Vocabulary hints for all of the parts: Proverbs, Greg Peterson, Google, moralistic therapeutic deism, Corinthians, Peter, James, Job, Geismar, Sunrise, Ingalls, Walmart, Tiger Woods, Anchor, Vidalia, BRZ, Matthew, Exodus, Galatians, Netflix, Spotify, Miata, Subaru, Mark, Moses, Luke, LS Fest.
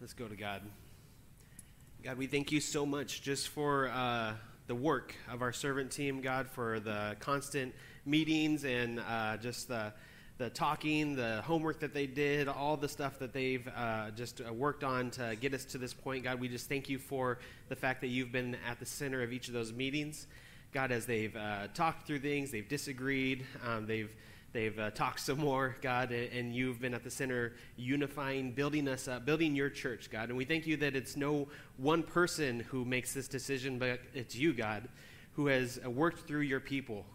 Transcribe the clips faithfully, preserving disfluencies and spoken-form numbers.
Let's go to God. God, we thank you so much just for uh, the work of our servant team, God, for the constant meetings and uh, just the the talking, the homework that they did, all the stuff that they've uh, just worked on to get us to this point. God, we just thank you for the fact that you've been at the center of each of those meetings. God, as they've uh, talked through things, they've disagreed, um, they've They've uh, talked some more, God, and you've been at the center unifying, building us up, building your church, God. And we thank you that it's no one person who makes this decision, but it's you, God, who has worked through your people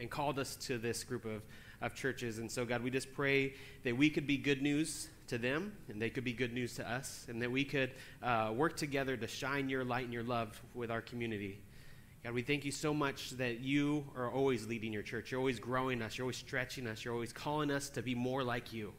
and called us to this group of, of churches. And so, God, we just pray that we could be good news to them, and they could be good news to us, and that we could uh, work together to shine your light and your love with our community. God, we thank you so much that you are always leading your church. You're always growing us. You're always stretching us. You're always calling us to be more like you.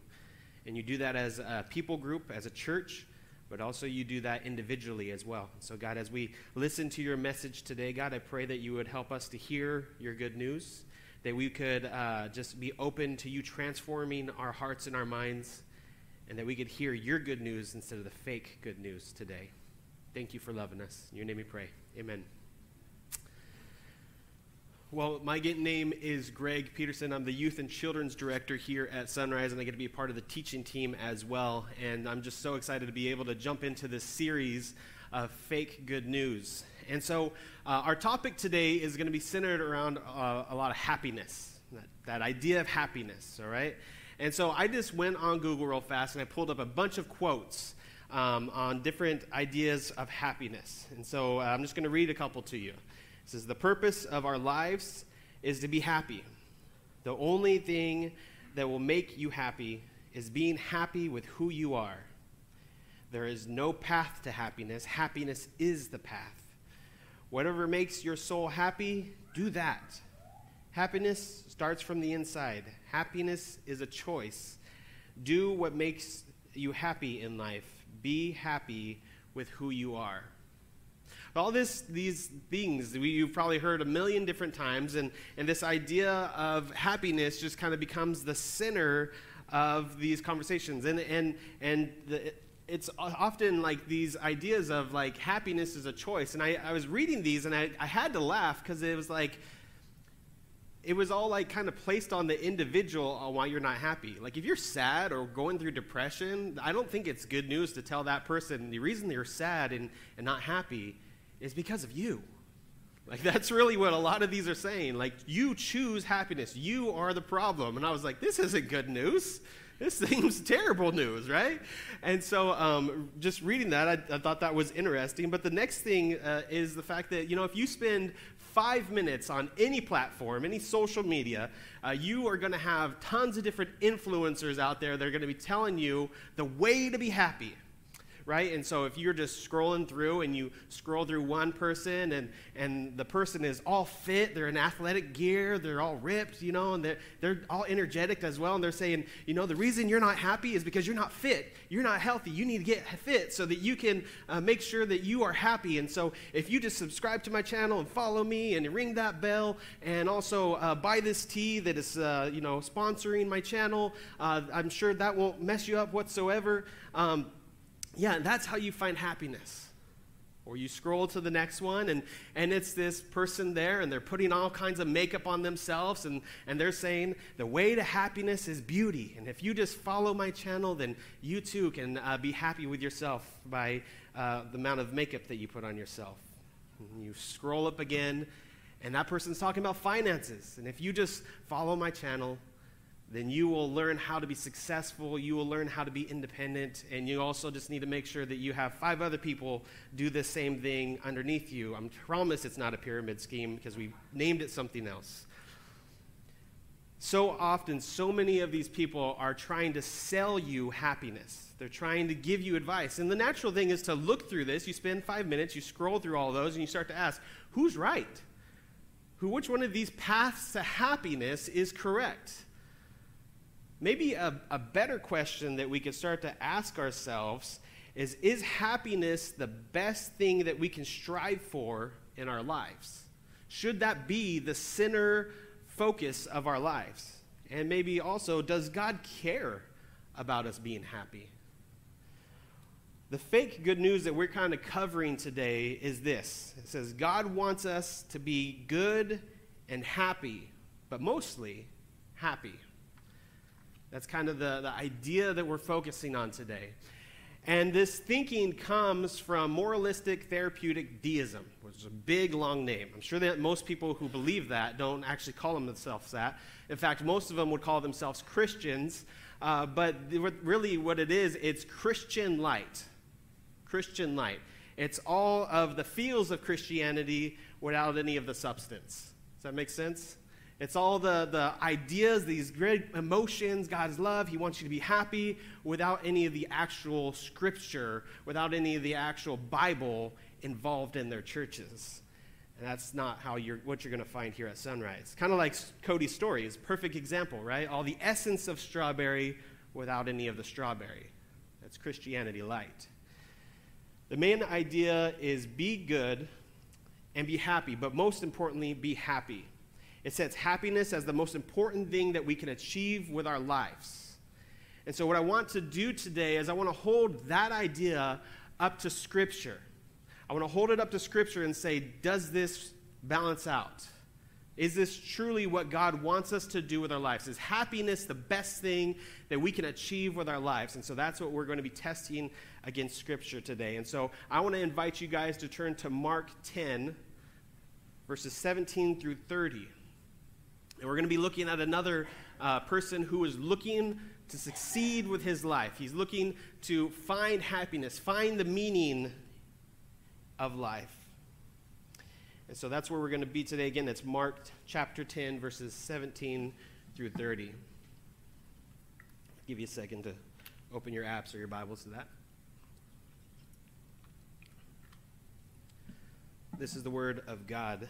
And you do that as a people group, as a church, but also you do that individually as well. So, God, as we listen to your message today, God, I pray that you would help us to hear your good news, that we could uh, just be open to you transforming our hearts and our minds, and that we could hear your good news instead of the fake good news today. Thank you for loving us. In your name we pray. Amen. Well, my name is Greg Peterson. I'm the Youth and Children's Director here at Sunrise, and I get to be a part of the teaching team as well. And I'm just so excited to be able to jump into this series of fake good news. And so uh, our topic today is going to be centered around uh, a lot of happiness, that, that idea of happiness, all right? And so I just went on Google real fast, and I pulled up a bunch of quotes um, on different ideas of happiness. And so uh, I'm just going to read a couple to you. It says, the purpose of our lives is to be happy. The only thing that will make you happy is being happy with who you are. There is no path to happiness. Happiness is the path. Whatever makes your soul happy, do that. Happiness starts from the inside. Happiness is a choice. Do what makes you happy in life. Be happy with who you are. All this, these things we, you've probably heard a million different times, and, and this idea of happiness just kind of becomes the center of these conversations. And, and, and the, it's often like these ideas of like happiness is a choice. And I, I was reading these, and I, I had to laugh because it was like, it was all like kind of placed on the individual on why you're not happy. Like if you're sad or going through depression, I don't think it's good news to tell that person the reason you're sad and, and not happy is because of you. Like, that's really what a lot of these are saying. Like, you choose happiness. You are the problem. And I was like, this isn't good news. This seems terrible news, right? And so um, just reading that, I, I thought that was interesting. But the next thing uh, is the fact that, you know, if you spend five minutes on any platform, any social media, uh, you are going to have tons of different influencers out there that are going to be telling you the way to be happy. Right? And so if you're just scrolling through and you scroll through one person and, and the person is all fit, they're in athletic gear, they're all ripped, you know, and they're, they're all energetic as well. And they're saying, you know, the reason you're not happy is because you're not fit. You're not healthy. You need to get fit so that you can uh, make sure that you are happy. And so if you just subscribe to my channel and follow me and ring that bell and also uh, buy this tea that is, uh, you know, sponsoring my channel, uh, I'm sure that won't mess you up whatsoever. Um, Yeah, and that's how you find happiness. Or you scroll to the next one, and, and it's this person there, and they're putting all kinds of makeup on themselves, and, and they're saying, the way to happiness is beauty. And if you just follow my channel, then you too can uh, be happy with yourself by uh, the amount of makeup that you put on yourself. And you scroll up again, and that person's talking about finances. And if you just follow my channel, then you will learn how to be successful, you will learn how to be independent, and you also just need to make sure that you have five other people do the same thing underneath you. I promise it's not a pyramid scheme because we named it something else. So often, so many of these people are trying to sell you happiness. They're trying to give you advice. And the natural thing is to look through this. You spend five minutes, you scroll through all those, and you start to ask, who's right? Who, which one of these paths to happiness is correct? Maybe a, a better question that we could start to ask ourselves is, is happiness the best thing that we can strive for in our lives? Should that be the center focus of our lives? And maybe also, does God care about us being happy? The fake good news that we're kind of covering today is this. It says God wants us to be good and happy, but mostly happy. That's kind of the, the idea that we're focusing on today. And this thinking comes from moralistic therapeutic deism, which is a big, long name. I'm sure that most people who believe that don't actually call themselves that. In fact, most of them would call themselves Christians, uh, but really what it is, it's Christian light. Christian light. It's all of the feels of Christianity without any of the substance. Does that make sense? It's all the, the ideas, these great emotions, God's love, he wants you to be happy, without any of the actual scripture, without any of the actual Bible involved in their churches. And that's not how you're, what you're going to find here at Sunrise. Kind of like Cody's story is a perfect example, right? All the essence of strawberry without any of the strawberry. That's Christianity light. The main idea is be good and be happy, but most importantly, be happy. It sets happiness as the most important thing that we can achieve with our lives. And so what I want to do today is I want to hold that idea up to Scripture. I want to hold it up to Scripture and say, does this balance out? Is this truly what God wants us to do with our lives? Is happiness the best thing that we can achieve with our lives? And so that's what we're going to be testing against Scripture today. And so I want to invite you guys to turn to Mark ten, verses seventeen through thirty. And we're going to be looking at another uh, person who is looking to succeed with his life. He's looking to find happiness, find the meaning of life. And so that's where we're going to be today. Again, it's Mark chapter ten, verses seventeen through thirty. I'll give you a second to open your apps or your Bibles to that. This is the word of God.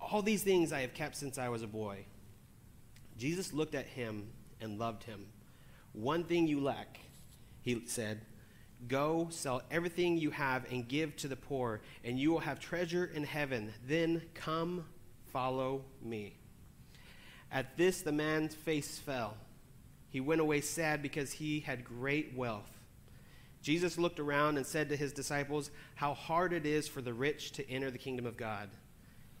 "all these things I have kept since I was a boy." Jesus looked at him and loved him. "One thing you lack," he said. "Go, sell everything you have and give to the poor, and you will have treasure in heaven. Then come, follow me." At this, the man's face fell. He went away sad because he had great wealth. Jesus looked around and said to his disciples, "How hard it is for the rich to enter the kingdom of God."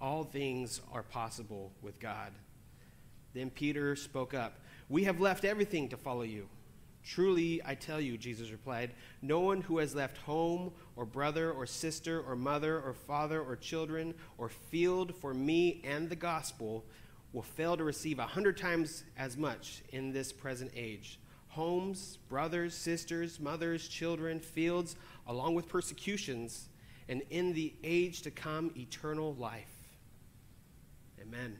All things are possible with God." Then Peter spoke up. "We have left everything to follow you." "Truly, I tell you," Jesus replied, "no one who has left home or brother or sister or mother or father or children or field for me and the gospel will fail to receive a hundred times as much in this present age. Homes, brothers, sisters, mothers, children, fields, along with persecutions, and in the age to come, eternal life." Amen.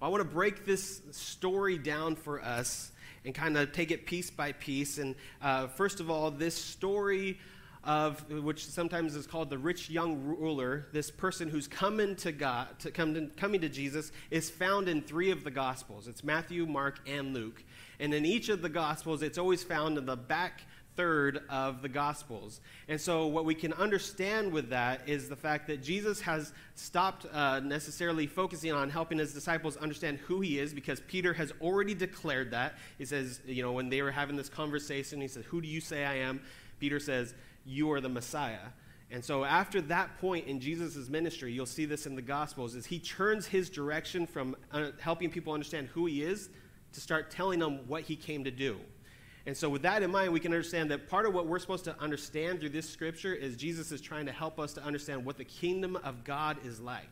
Well, I want to break this story down for us and kind of take it piece by piece. And uh, first of all, this story of, which sometimes is called the rich young ruler, this person who's coming to God, to come to, coming to Jesus, is found in three of the Gospels. It's Matthew, Mark, and Luke. And in each of the Gospels, it's always found in the back third of the Gospels. And so what we can understand with that is the fact that Jesus has stopped uh, necessarily focusing on helping his disciples understand who he is, because Peter has already declared that. He says, you know, when they were having this conversation, he says, "Who do you say I am?" Peter says, "You are the Messiah." And so after that point in Jesus' ministry, you'll see this in the Gospels, is he turns his direction from uh, helping people understand who he is to start telling them what he came to do. And so with that in mind, we can understand that part of what we're supposed to understand through this scripture is Jesus is trying to help us to understand what the kingdom of God is like.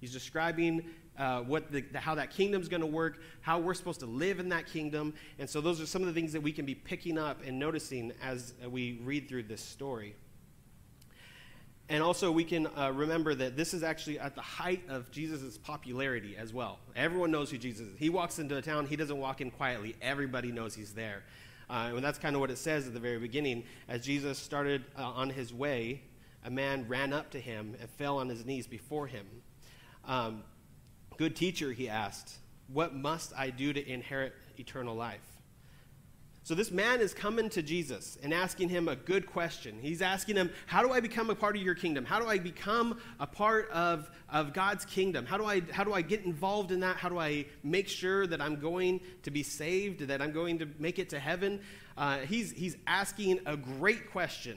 He's describing uh, what the, the, how that kingdom's going to work, how we're supposed to live in that kingdom. And so those are some of the things that we can be picking up and noticing as we read through this story. And also we can uh, remember that this is actually at the height of Jesus' popularity as well. Everyone knows who Jesus is. He walks into a town. He doesn't walk in quietly. Everybody knows he's there. Uh, and that's kind of what it says at the very beginning. As Jesus started uh, on his way, a man ran up to him and fell on his knees before him. Um, good teacher, he asked, what must I do to inherit eternal life? So this man is coming to Jesus and asking him a good question. He's asking him, how do I become a part of your kingdom? How do I become a part of, of God's kingdom? How do I, how do I get involved in that? How do I make sure that I'm going to be saved, that I'm going to make it to heaven? Uh, he's, he's asking a great question.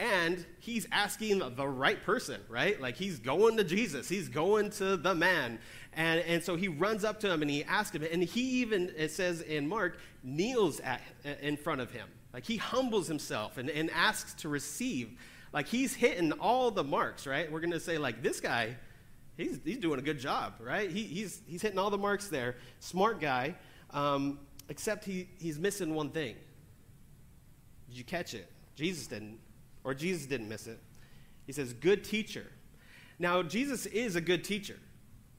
And he's asking the right person, right? Like he's going to Jesus. He's going to the man. And, and so he runs up to him and he asks him. And he even, it says in Mark, kneels at, in front of him. Like he humbles himself and, and asks to receive. Like he's hitting all the marks, right? We're going to say like this guy, he's, he's doing a good job, right? He, he's, he's hitting all the marks there. Smart guy, um, except he, he's missing one thing. Did you catch it? Jesus didn't. Or Jesus didn't miss it. He says, good teacher. Now, Jesus is a good teacher.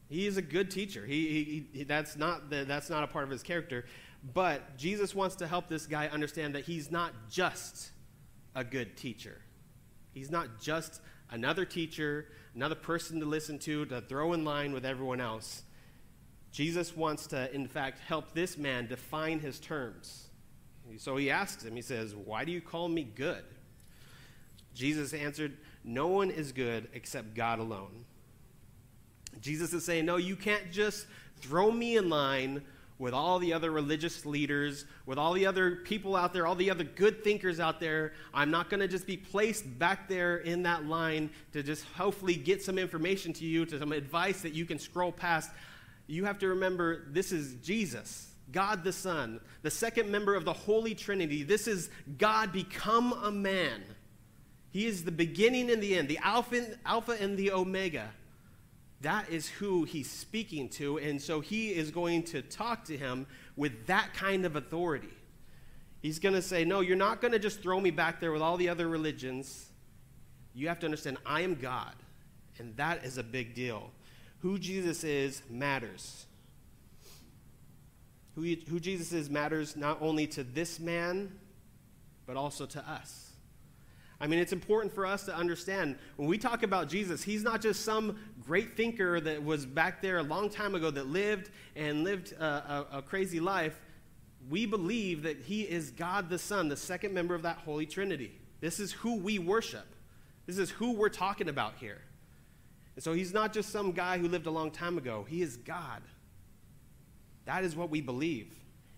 He is a good teacher. He, he, he, that's, not the, that's not a part of his character. But Jesus wants to help this guy understand that he's not just a good teacher. He's not just another teacher, another person to listen to, to throw in line with everyone else. Jesus wants to, in fact, help this man define his terms. So he asks him, he says, why do you call me good? Jesus answered, no one is good except God alone. Jesus is saying, no, you can't just throw me in line with all the other religious leaders, with all the other people out there, all the other good thinkers out there. I'm not going to just be placed back there in that line to just hopefully get some information to you, to some advice that you can scroll past. You have to remember, this is Jesus, God the Son, the second member of the Holy Trinity. This is God become a man. He is the beginning and the end, the alpha, alpha and the omega. That is who he's speaking to, and so he is going to talk to him with that kind of authority. He's going to say, no, you're not going to just throw me back there with all the other religions. You have to understand, I am God, and that is a big deal. Who Jesus is matters. Who, he, who Jesus is matters not only to this man, but also to us. I mean, it's important for us to understand when we talk about Jesus, he's not just some great thinker that was back there a long time ago that lived and lived a, a, a crazy life. We believe that he is God the Son, the second member of that Holy Trinity. This is who we worship. This is who we're talking about here. And so he's not just some guy who lived a long time ago. He is God. That is what we believe.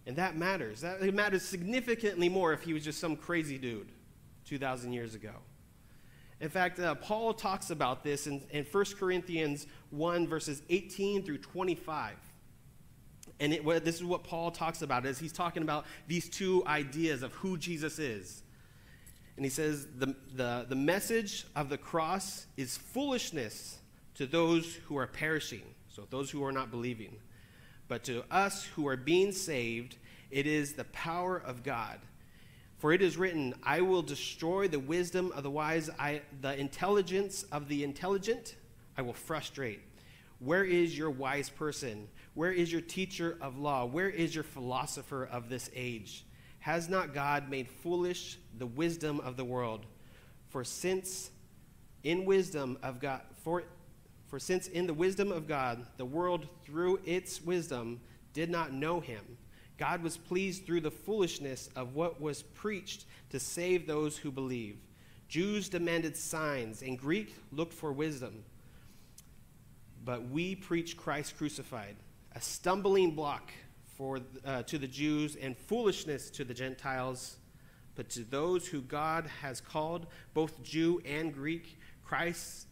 And that matters. That, it matters significantly more if he was just some crazy dude two thousand years ago. In fact, uh, Paul talks about this in, in First Corinthians one, verses eighteen through twenty-five. And it, what, this is what Paul talks about, is he's talking about these two ideas of who Jesus is. And he says, the, the, the message of the cross is foolishness to those who are perishing, so those who are not believing. But to us who are being saved, it is the power of God. For it is written, I will destroy the wisdom of the wise, I, the intelligence of the intelligent, I will frustrate. Where is your wise person? Where is your teacher of law? Where is your philosopher of this age? Has not God made foolish the wisdom of the world? For since in wisdom of God, for, for since in the wisdom of God, the world through its wisdom did not know him. God was pleased through the foolishness of what was preached to save those who believe. Jews demanded signs, and Greeks looked for wisdom. But we preach Christ crucified, a stumbling block for, uh, to the Jews and foolishness to the Gentiles. But to those who God has called, both Jew and Greek, Christ,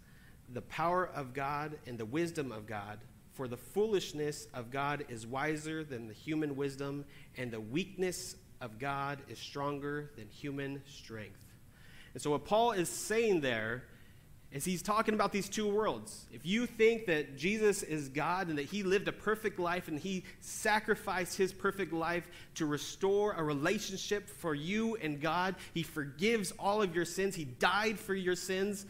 the power of God and the wisdom of God. For the foolishness of God is wiser than the human wisdom, and the weakness of God is stronger than human strength. And so what Paul is saying there is he's talking about these two worlds. If you think that Jesus is God and that he lived a perfect life and he sacrificed his perfect life to restore a relationship for you and God, he forgives all of your sins, he died for your sins,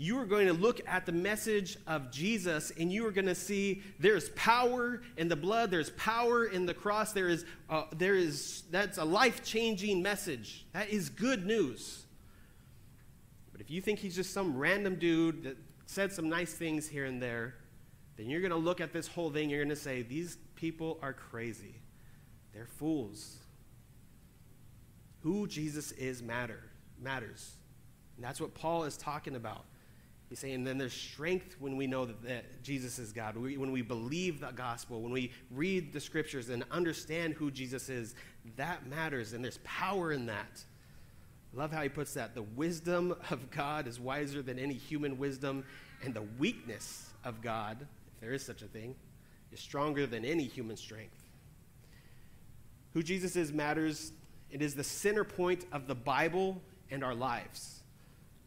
you are going to look at the message of Jesus and you are going to see there's power in the blood, there's power in the cross, there is, uh, there is, that's a life-changing message. That is good news. But if you think he's just some random dude that said some nice things here and there, then you're going to look at this whole thing, you're going to say, these people are crazy. They're fools. Who Jesus is matter, matters. And that's what Paul is talking about. He's saying then there's strength when we know that, that Jesus is God, we, when we believe the gospel, when we read the scriptures and understand who Jesus is, that matters, and there's power in that. I love how he puts that. The wisdom of God is wiser than any human wisdom, and the weakness of God, if there is such a thing, is stronger than any human strength. Who Jesus is matters. It is the center point of the Bible and our lives.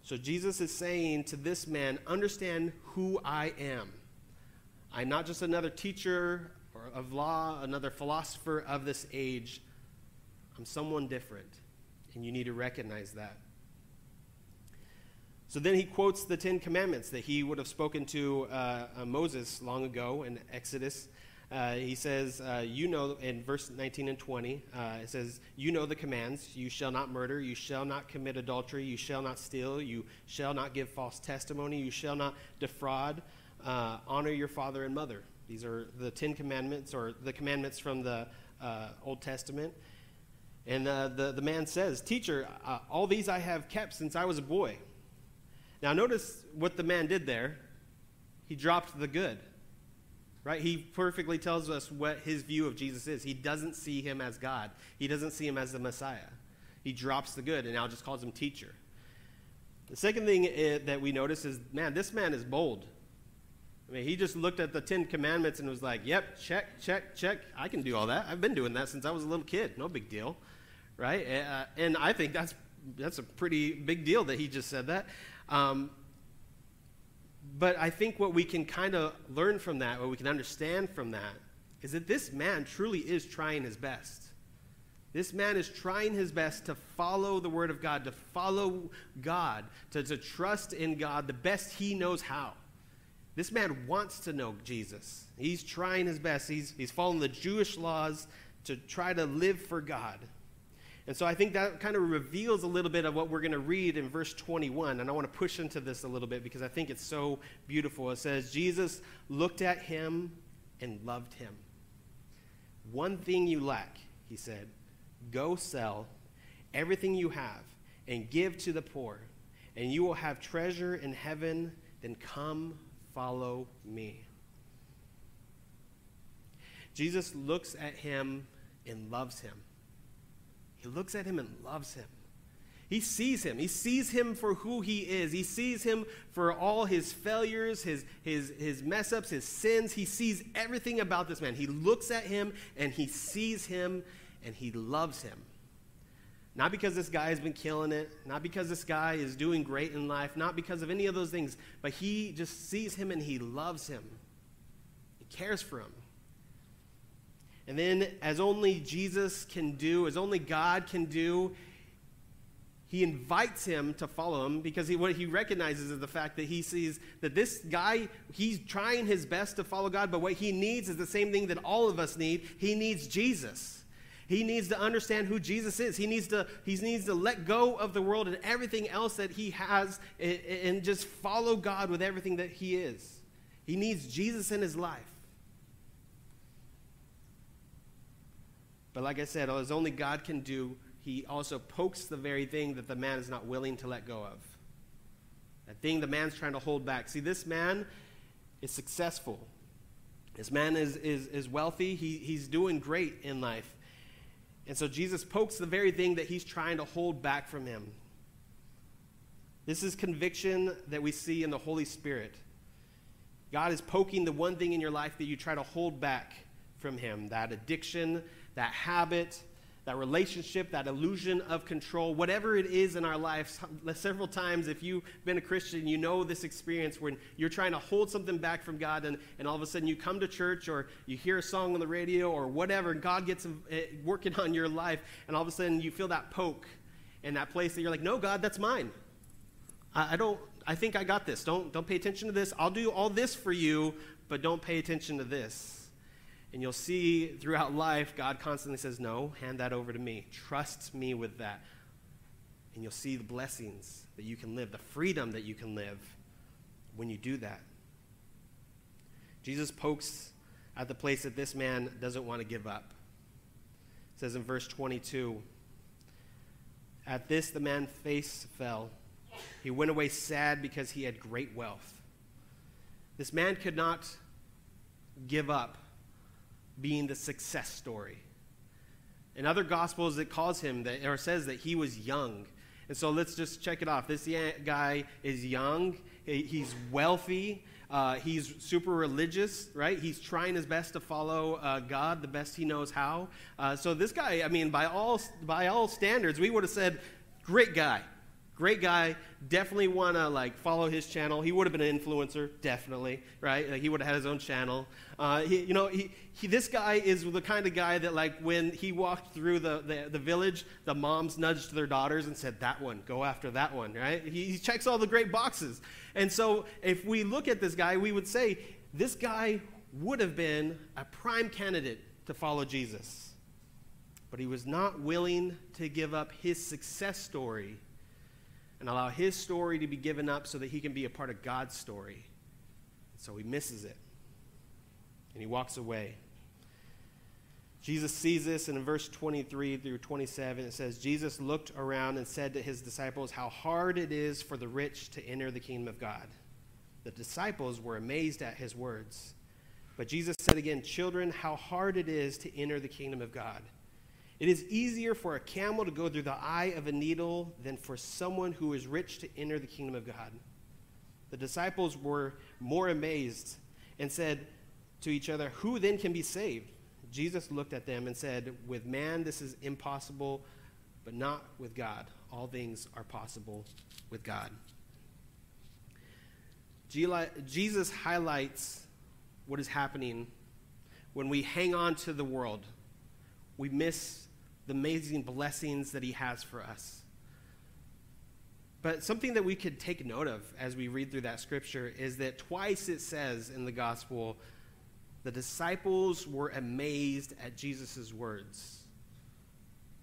So Jesus is saying to this man, understand who I am. I'm not just another teacher of law, another philosopher of this age. I'm someone different. And you need to recognize that. So then he quotes the Ten Commandments that he would have spoken to uh, uh, Moses long ago in Exodus. Uh, he says, uh, you know, in verse nineteen and twenty, uh, it says, you know the commands. You shall not murder. You shall not commit adultery. You shall not steal. You shall not give false testimony. You shall not defraud. Uh, honor your father and mother. These are the Ten Commandments, or the commandments from the uh, Old Testament. And uh, the, the man says, teacher, uh, all these I have kept since I was a boy. Now notice what the man did there. He dropped the good, right? He perfectly tells us what his view of Jesus is. He doesn't see him as God. He doesn't see him as the Messiah. He drops the good and now just calls him teacher. The second thing is, that we notice is, man, this man is bold. I mean, he just looked at the Ten Commandments and was like, yep, check, check, check. I can do all that. I've been doing that since I was a little kid. No big deal, right? Uh, and I think that's that's a pretty big deal that he just said that. Um, but I think what we can kind of learn from that, what we can understand from that, is that this man truly is trying his best. This man is trying his best to follow the Word of God, to follow God, to, to trust in God the best he knows how. This man wants to know Jesus. He's trying his best. He's, he's following the Jewish laws to try to live for God. And so I think that kind of reveals a little bit of what we're going to read in verse twenty-one. And I want to push into this a little bit because I think it's so beautiful. It says, Jesus looked at him and loved him. One thing you lack, he said, go sell everything you have and give to the poor, and you will have treasure in heaven. Then come follow me. Jesus looks at him and loves him. He looks at him and loves him. He sees him. He sees him for who he is. He sees him for all his failures, his, his, his mess-ups, his sins. He sees everything about this man. He looks at him and he sees him and he loves him. Not because this guy has been killing it, not because this guy is doing great in life, not because of any of those things, but he just sees him and he loves him. He cares for him. And then, as only Jesus can do, as only God can do, he invites him to follow him because he, what he recognizes is the fact that he sees that this guy, he's trying his best to follow God, but what he needs is the same thing that all of us need. He needs Jesus. He needs to understand who Jesus is. He needs to, he needs to let go of the world and everything else that he has and, and just follow God with everything that he is. He needs Jesus in his life. But like I said, as only God can do, he also pokes the very thing that the man is not willing to let go of. That thing the man's trying to hold back. See, this man is successful. This man is, is, is wealthy. He, he's doing great in life. And so Jesus pokes the very thing that he's trying to hold back from him. This is conviction that we see in the Holy Spirit. God is poking the one thing in your life that you try to hold back from him, that addiction, that habit, that relationship, that illusion of control, whatever it is in our lives. Several times, if you've been a Christian, you know this experience when you're trying to hold something back from God, and, and all of a sudden you come to church or you hear a song on the radio or whatever, and God gets working on your life, and all of a sudden you feel that poke in that place that you're like, no, God, that's mine. I, I don't, I think I got this. Don't, don't pay attention to this. I'll do all this for you, but don't pay attention to this. And you'll see throughout life, God constantly says, no, hand that over to me. Trust me with that. And you'll see the blessings that you can live, the freedom that you can live when you do that. Jesus pokes at the place that this man doesn't want to give up. It says in verse twenty-two, at this the man's face fell. He went away sad because he had great wealth. This man could not give up being the success story. In other gospels, it calls him that, or says that he was young. And so let's just check it off. This guy is young. He's wealthy. Uh, he's super religious, right? He's trying his best to follow uh, God the best he knows how. Uh, so this guy, I mean, by all by all standards, we would have said, great guy, great guy. Definitely want to like follow his channel. He would have been an influencer, definitely, right? Like, he would have had his own channel. Uh, he, you know, he, he, this guy is the kind of guy that, like, when he walked through the, the, the village, the moms nudged their daughters and said, that one, go after that one, right? He, he checks all the great boxes. And so if we look at this guy, we would say this guy would have been a prime candidate to follow Jesus. But he was not willing to give up his success story and allow his story to be given up so that he can be a part of God's story. So he misses it. And he walks away. Jesus sees this, and in verse twenty-three through twenty-seven, it says, Jesus looked around and said to his disciples, how hard it is for the rich to enter the kingdom of God. The disciples were amazed at his words. But Jesus said again, children, how hard it is to enter the kingdom of God. It is easier for a camel to go through the eye of a needle than for someone who is rich to enter the kingdom of God. The disciples were more amazed and said to each other, who then can be saved? Jesus looked at them and said, with man this is impossible, but not with God. All things are possible with God. Jesus highlights what is happening when we hang on to the world. We miss the amazing blessings that he has for us. But something that we could take note of as we read through that scripture is that twice it says in the gospel, the disciples were amazed at Jesus' words.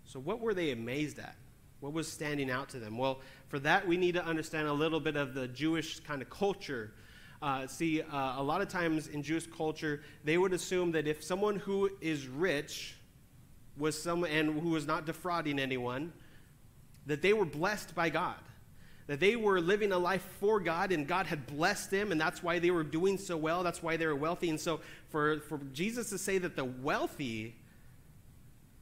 So what were they amazed at? What was standing out to them? Well, for that, we need to understand a little bit of the Jewish kind of culture. Uh, see, uh, a lot of times in Jewish culture, they would assume that if someone who is rich was some, and who was not defrauding anyone, that they were blessed by God, that they were living a life for God, and God had blessed them, and that's why they were doing so well. That's why they were wealthy. And so for, for Jesus to say that the wealthy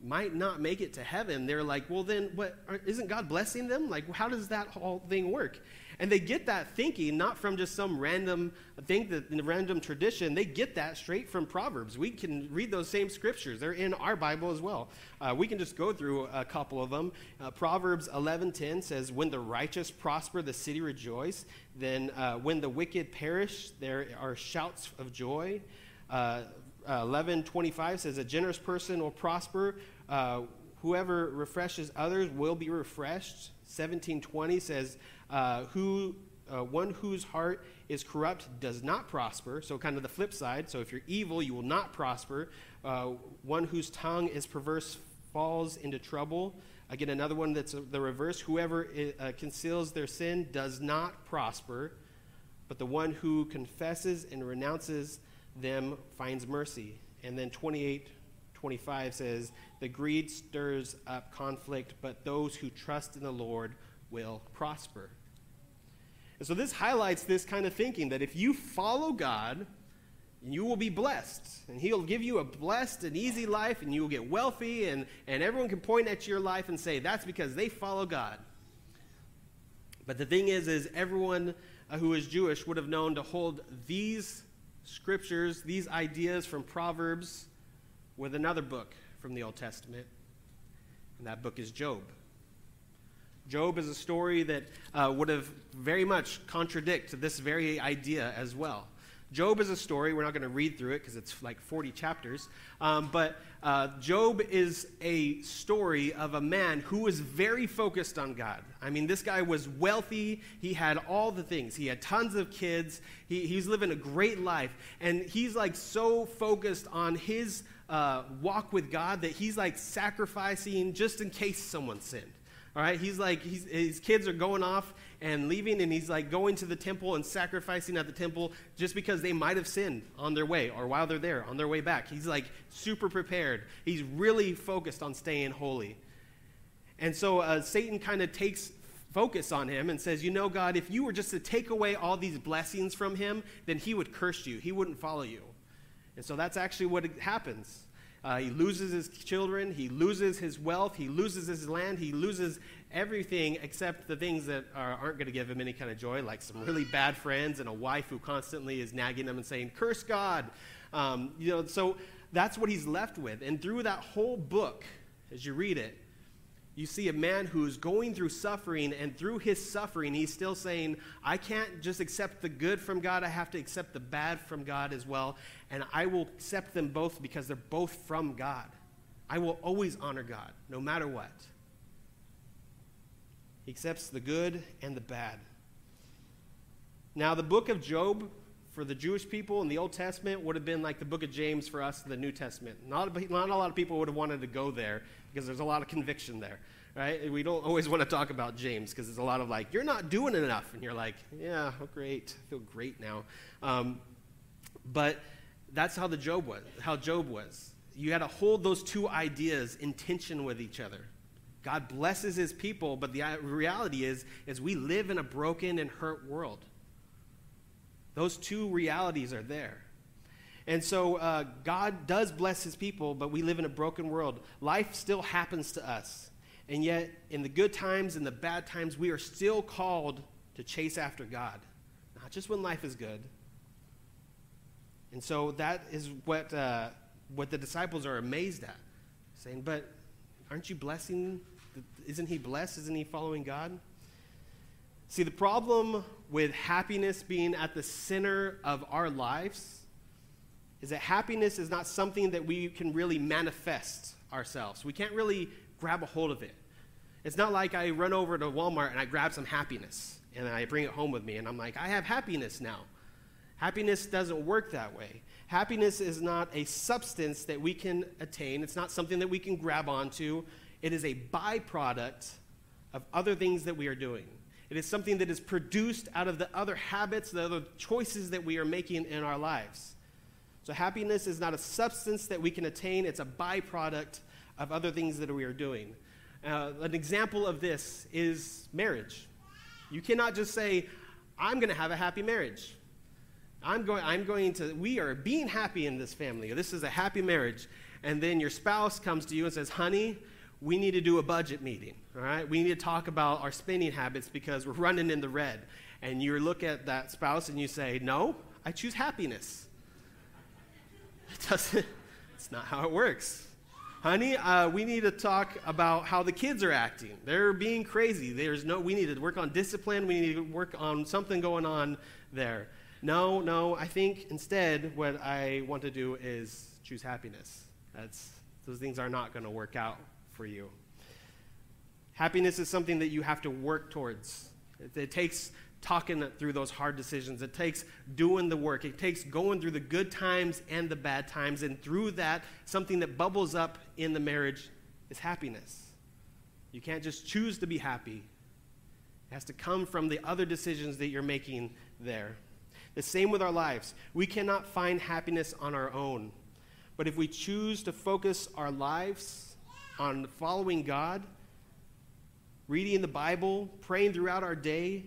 might not make it to heaven, they're like, well, then what, isn't God blessing them? Like, how does that whole thing work? And they get that thinking not from just some random thing, that random tradition. They get that straight from Proverbs. We can read those same scriptures. They're in our Bible as well. Uh, we can just go through a couple of them. Uh, Proverbs eleven ten says, when the righteous prosper, the city rejoice. Then uh, when the wicked perish, there are shouts of joy. Uh, uh, eleven twenty-five says, a generous person will prosper. Uh, whoever refreshes others will be refreshed. seventeen twenty says, Uh, who uh, one whose heart is corrupt does not prosper. So kind of the flip side. So if you're evil, you will not prosper. Uh, one whose tongue is perverse falls into trouble. Again, another one that's the reverse. Whoever uh, conceals their sin does not prosper, but the one who confesses and renounces them finds mercy. And then twenty-eight twenty-five says, the greed stirs up conflict, but those who trust in the Lord will prosper. And so this highlights this kind of thinking that if you follow God, you will be blessed, and he'll give you a blessed and easy life, and you will get wealthy, and, and everyone can point at your life and say, that's because they follow God. But the thing is, is everyone who is Jewish would have known to hold these scriptures, these ideas from Proverbs, with another book from the Old Testament. and that book is Job. Job is a story that uh, would have very much contradicted this very idea as well. Job is a story, we're not going to read through it because it's like forty chapters, um, but uh, Job is a story of a man who was very focused on God. I mean, this guy was wealthy, he had all the things, he had tons of kids, he, he was living a great life, and he's like so focused on his uh, walk with God that he's like sacrificing just in case someone sinned. All right, he's like, he's, his kids are going off and leaving, and he's like going to the temple and sacrificing at the temple just because they might have sinned on their way or while they're there, on their way back. He's like super prepared. He's really focused on staying holy. And so uh, Satan kind of takes focus on him and says, you know, God, if you were just to take away all these blessings from him, then he would curse you. He wouldn't follow you. And so that's actually what happens. Uh, he loses his children, he loses his wealth, he loses his land, he loses everything except the things that are, aren't going to give him any kind of joy, like some really bad friends and a wife who constantly is nagging him and saying, curse God. Um, you know, so that's what he's left with. And through that whole book, as you read it, you see a man who's going through suffering, and through his suffering, he's still saying, I can't just accept the good from God. I have to accept the bad from God as well, and I will accept them both because they're both from God. I will always honor God, no matter what. He accepts the good and the bad. Now, the book of Job for the Jewish people in the Old Testament would have been like the book of James for us in the New Testament. Not a, not a lot of people would have wanted to go there because there's a lot of conviction there, right? We don't always want to talk about James because there's a lot of like, you're not doing enough. And you're like, yeah, oh, great. I feel great now. Um, but that's how the Job was, how Job was. You had to hold those two ideas in tension with each other. God blesses his people, but the reality is, is we live in a broken and hurt world. Those two realities are there. And so uh, God does bless his people, but we live in a broken world. Life still happens to us. And yet, in the good times and the bad times, we are still called to chase after God, not just when life is good. And so that is what, uh, what the disciples are amazed at, saying, but aren't you blessing? Isn't he blessed? Isn't he following God? See, the problem with happiness being at the center of our lives is that happiness is not something that we can really manifest ourselves. We can't really grab a hold of it. It's not like I run over to Walmart and I grab some happiness and I bring it home with me and I'm like, I have happiness now. Happiness doesn't work that way. Happiness is not a substance that we can attain. It's not something that we can grab onto. It is a byproduct of other things that we are doing. It is something that is produced out of the other habits, the other choices that we are making in our lives. So happiness is not a substance that we can attain. It's a byproduct of other things that we are doing. Uh, an example of this is marriage. You cannot just say, I'm going to have a happy marriage. I'm going, I'm going to, we are being happy in this family. This is a happy marriage. And then your spouse comes to you and says, honey, we need to do a budget meeting, all right? We need to talk about our spending habits because we're running in the red. And you look at that spouse and you say, no, I choose happiness. It doesn't, it's not how it works. Honey, uh, we need to talk about how the kids are acting. They're being crazy. There's no, we need to work on discipline. We need to work on something going on there. No, no, I think instead what I want to do is choose happiness. That's, those things are not going to work out for you. Happiness is something that you have to work towards. It, it takes talking through those hard decisions. It takes doing the work. It takes going through the good times and the bad times, and through that, something that bubbles up in the marriage is happiness. You can't just choose to be happy. It has to come from the other decisions that you're making there. The same with our lives. We cannot find happiness on our own, but if we choose to focus our lives on following God, reading the Bible, praying throughout our day,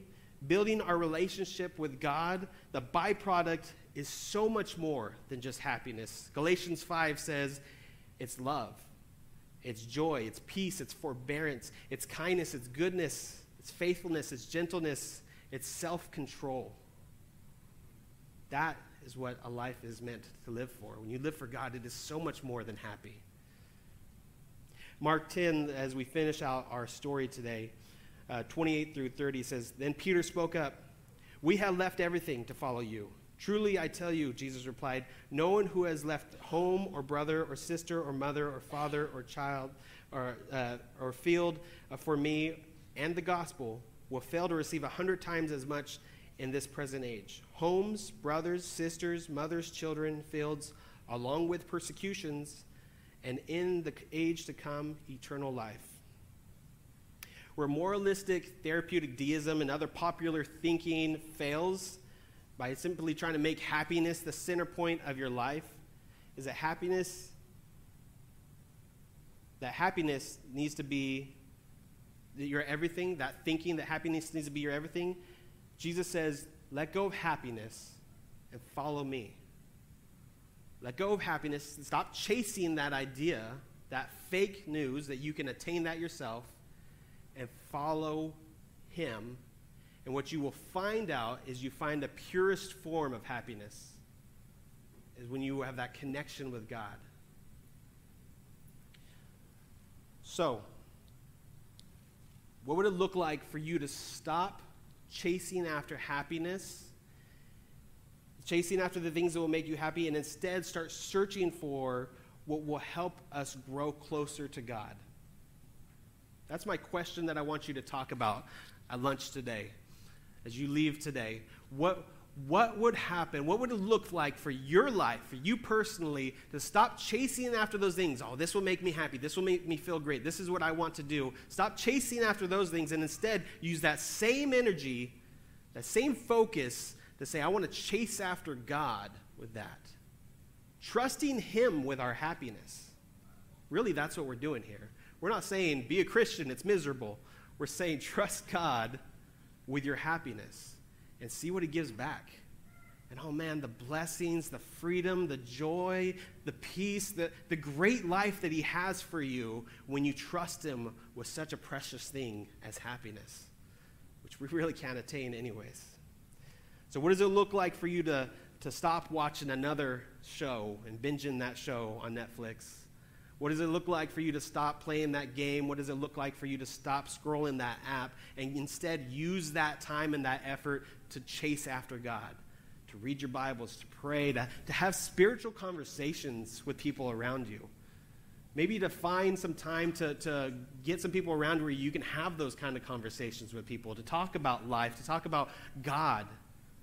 building our relationship with God, the byproduct is so much more than just happiness. Galatians five says it's love, it's joy, it's peace, it's forbearance, it's kindness, it's goodness, it's faithfulness, it's gentleness, it's self-control. That is what a life is meant to live for. When you live for God, it is so much more than happy. Mark ten, as we finish out our story today, uh, twenty-eight through thirty says, "Then Peter spoke up. 'We have left everything to follow you.' 'Truly I tell you,' Jesus replied, 'no one who has left home or brother or sister or mother or father or child or, uh, or field uh, for me and the gospel will fail to receive a hundred times as much in this present age. Homes, brothers, sisters, mothers, children, fields, along with persecutions, and in the age to come, eternal life.'" Where moralistic, therapeutic deism and other popular thinking fails by simply trying to make happiness the center point of your life, is that happiness, that happiness needs to be your everything, that thinking that happiness needs to be your everything. Jesus says, let go of happiness and follow me. Let go of happiness. Stop chasing that idea, that fake news that you can attain that yourself, and follow him. And what you will find out is you find the purest form of happiness is when you have that connection with God. So, what would it look like for you to stop chasing after happiness, chasing after the things that will make you happy, and instead start searching for what will help us grow closer to God? That's my question that I want you to talk about at lunch today, as you leave today. What, what would happen? What would it look like for your life, for you personally, to stop chasing after those things? Oh, this will make me happy. This will make me feel great. This is what I want to do. Stop chasing after those things and instead use that same energy, that same focus to say, I want to chase after God with that. Trusting him with our happiness. Really, that's what we're doing here. We're not saying, be a Christian, it's miserable. We're saying, trust God with your happiness and see what he gives back. And oh man, the blessings, the freedom, the joy, the peace, the, the great life that he has for you when you trust him with such a precious thing as happiness, which we really can't attain anyways. So what does it look like for you to, to stop watching another show and binging that show on Netflix? What does it look like for you to stop playing that game? What does it look like for you to stop scrolling that app and instead use that time and that effort to chase after God, to read your Bibles, to pray, to, to have spiritual conversations with people around you? Maybe to find some time to, to get some people around where you can have those kind of conversations with people, to talk about life, to talk about God,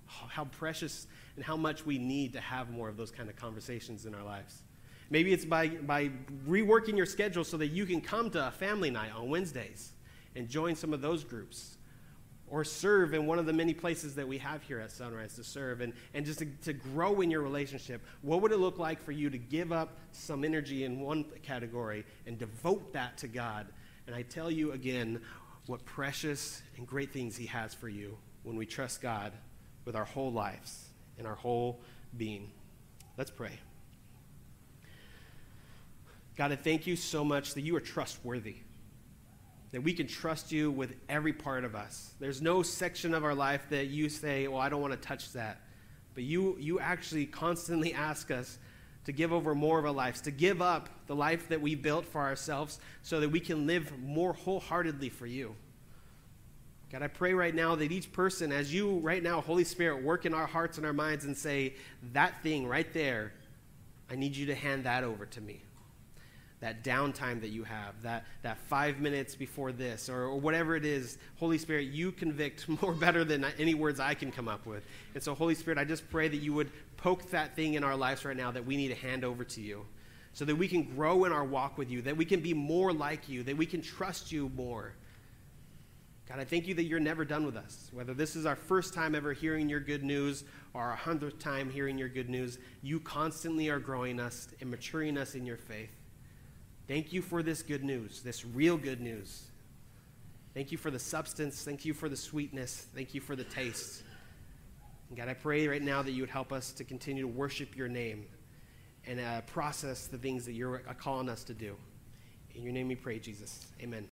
oh, how precious and how much we need to have more of those kind of conversations in our lives. Maybe it's by, by reworking your schedule so that you can come to a family night on Wednesdays and join some of those groups, or serve in one of the many places that we have here at Sunrise to serve, and, and just to, to grow in your relationship. What would it look like for you to give up some energy in one category and devote that to God? And I tell you again, what precious and great things he has for you when we trust God with our whole lives and our whole being. Let's pray. God, I thank you so much that you are trustworthy, that we can trust you with every part of us. There's no section of our life that you say, well, I don't want to touch that. But you, you actually constantly ask us to give over more of our lives, to give up the life that we built for ourselves so that we can live more wholeheartedly for you. God, I pray right now that each person, as you right now, Holy Spirit, work in our hearts and our minds and say, that thing right there, I need you to hand that over to me. That downtime that you have, that, that five minutes before this, or, or whatever it is, Holy Spirit, you convict more better than any words I can come up with. And so, Holy Spirit, I just pray that you would poke that thing in our lives right now that we need to hand over to you so that we can grow in our walk with you, that we can be more like you, that we can trust you more. God, I thank you that you're never done with us. Whether this is our first time ever hearing your good news or our hundredth time hearing your good news, you constantly are growing us and maturing us in your faith. Thank you for this good news, this real good news. Thank you for the substance. Thank you for the sweetness. Thank you for the taste. And God, I pray right now that you would help us to continue to worship your name and uh, process the things that you're calling us to do. In your name we pray, Jesus. Amen.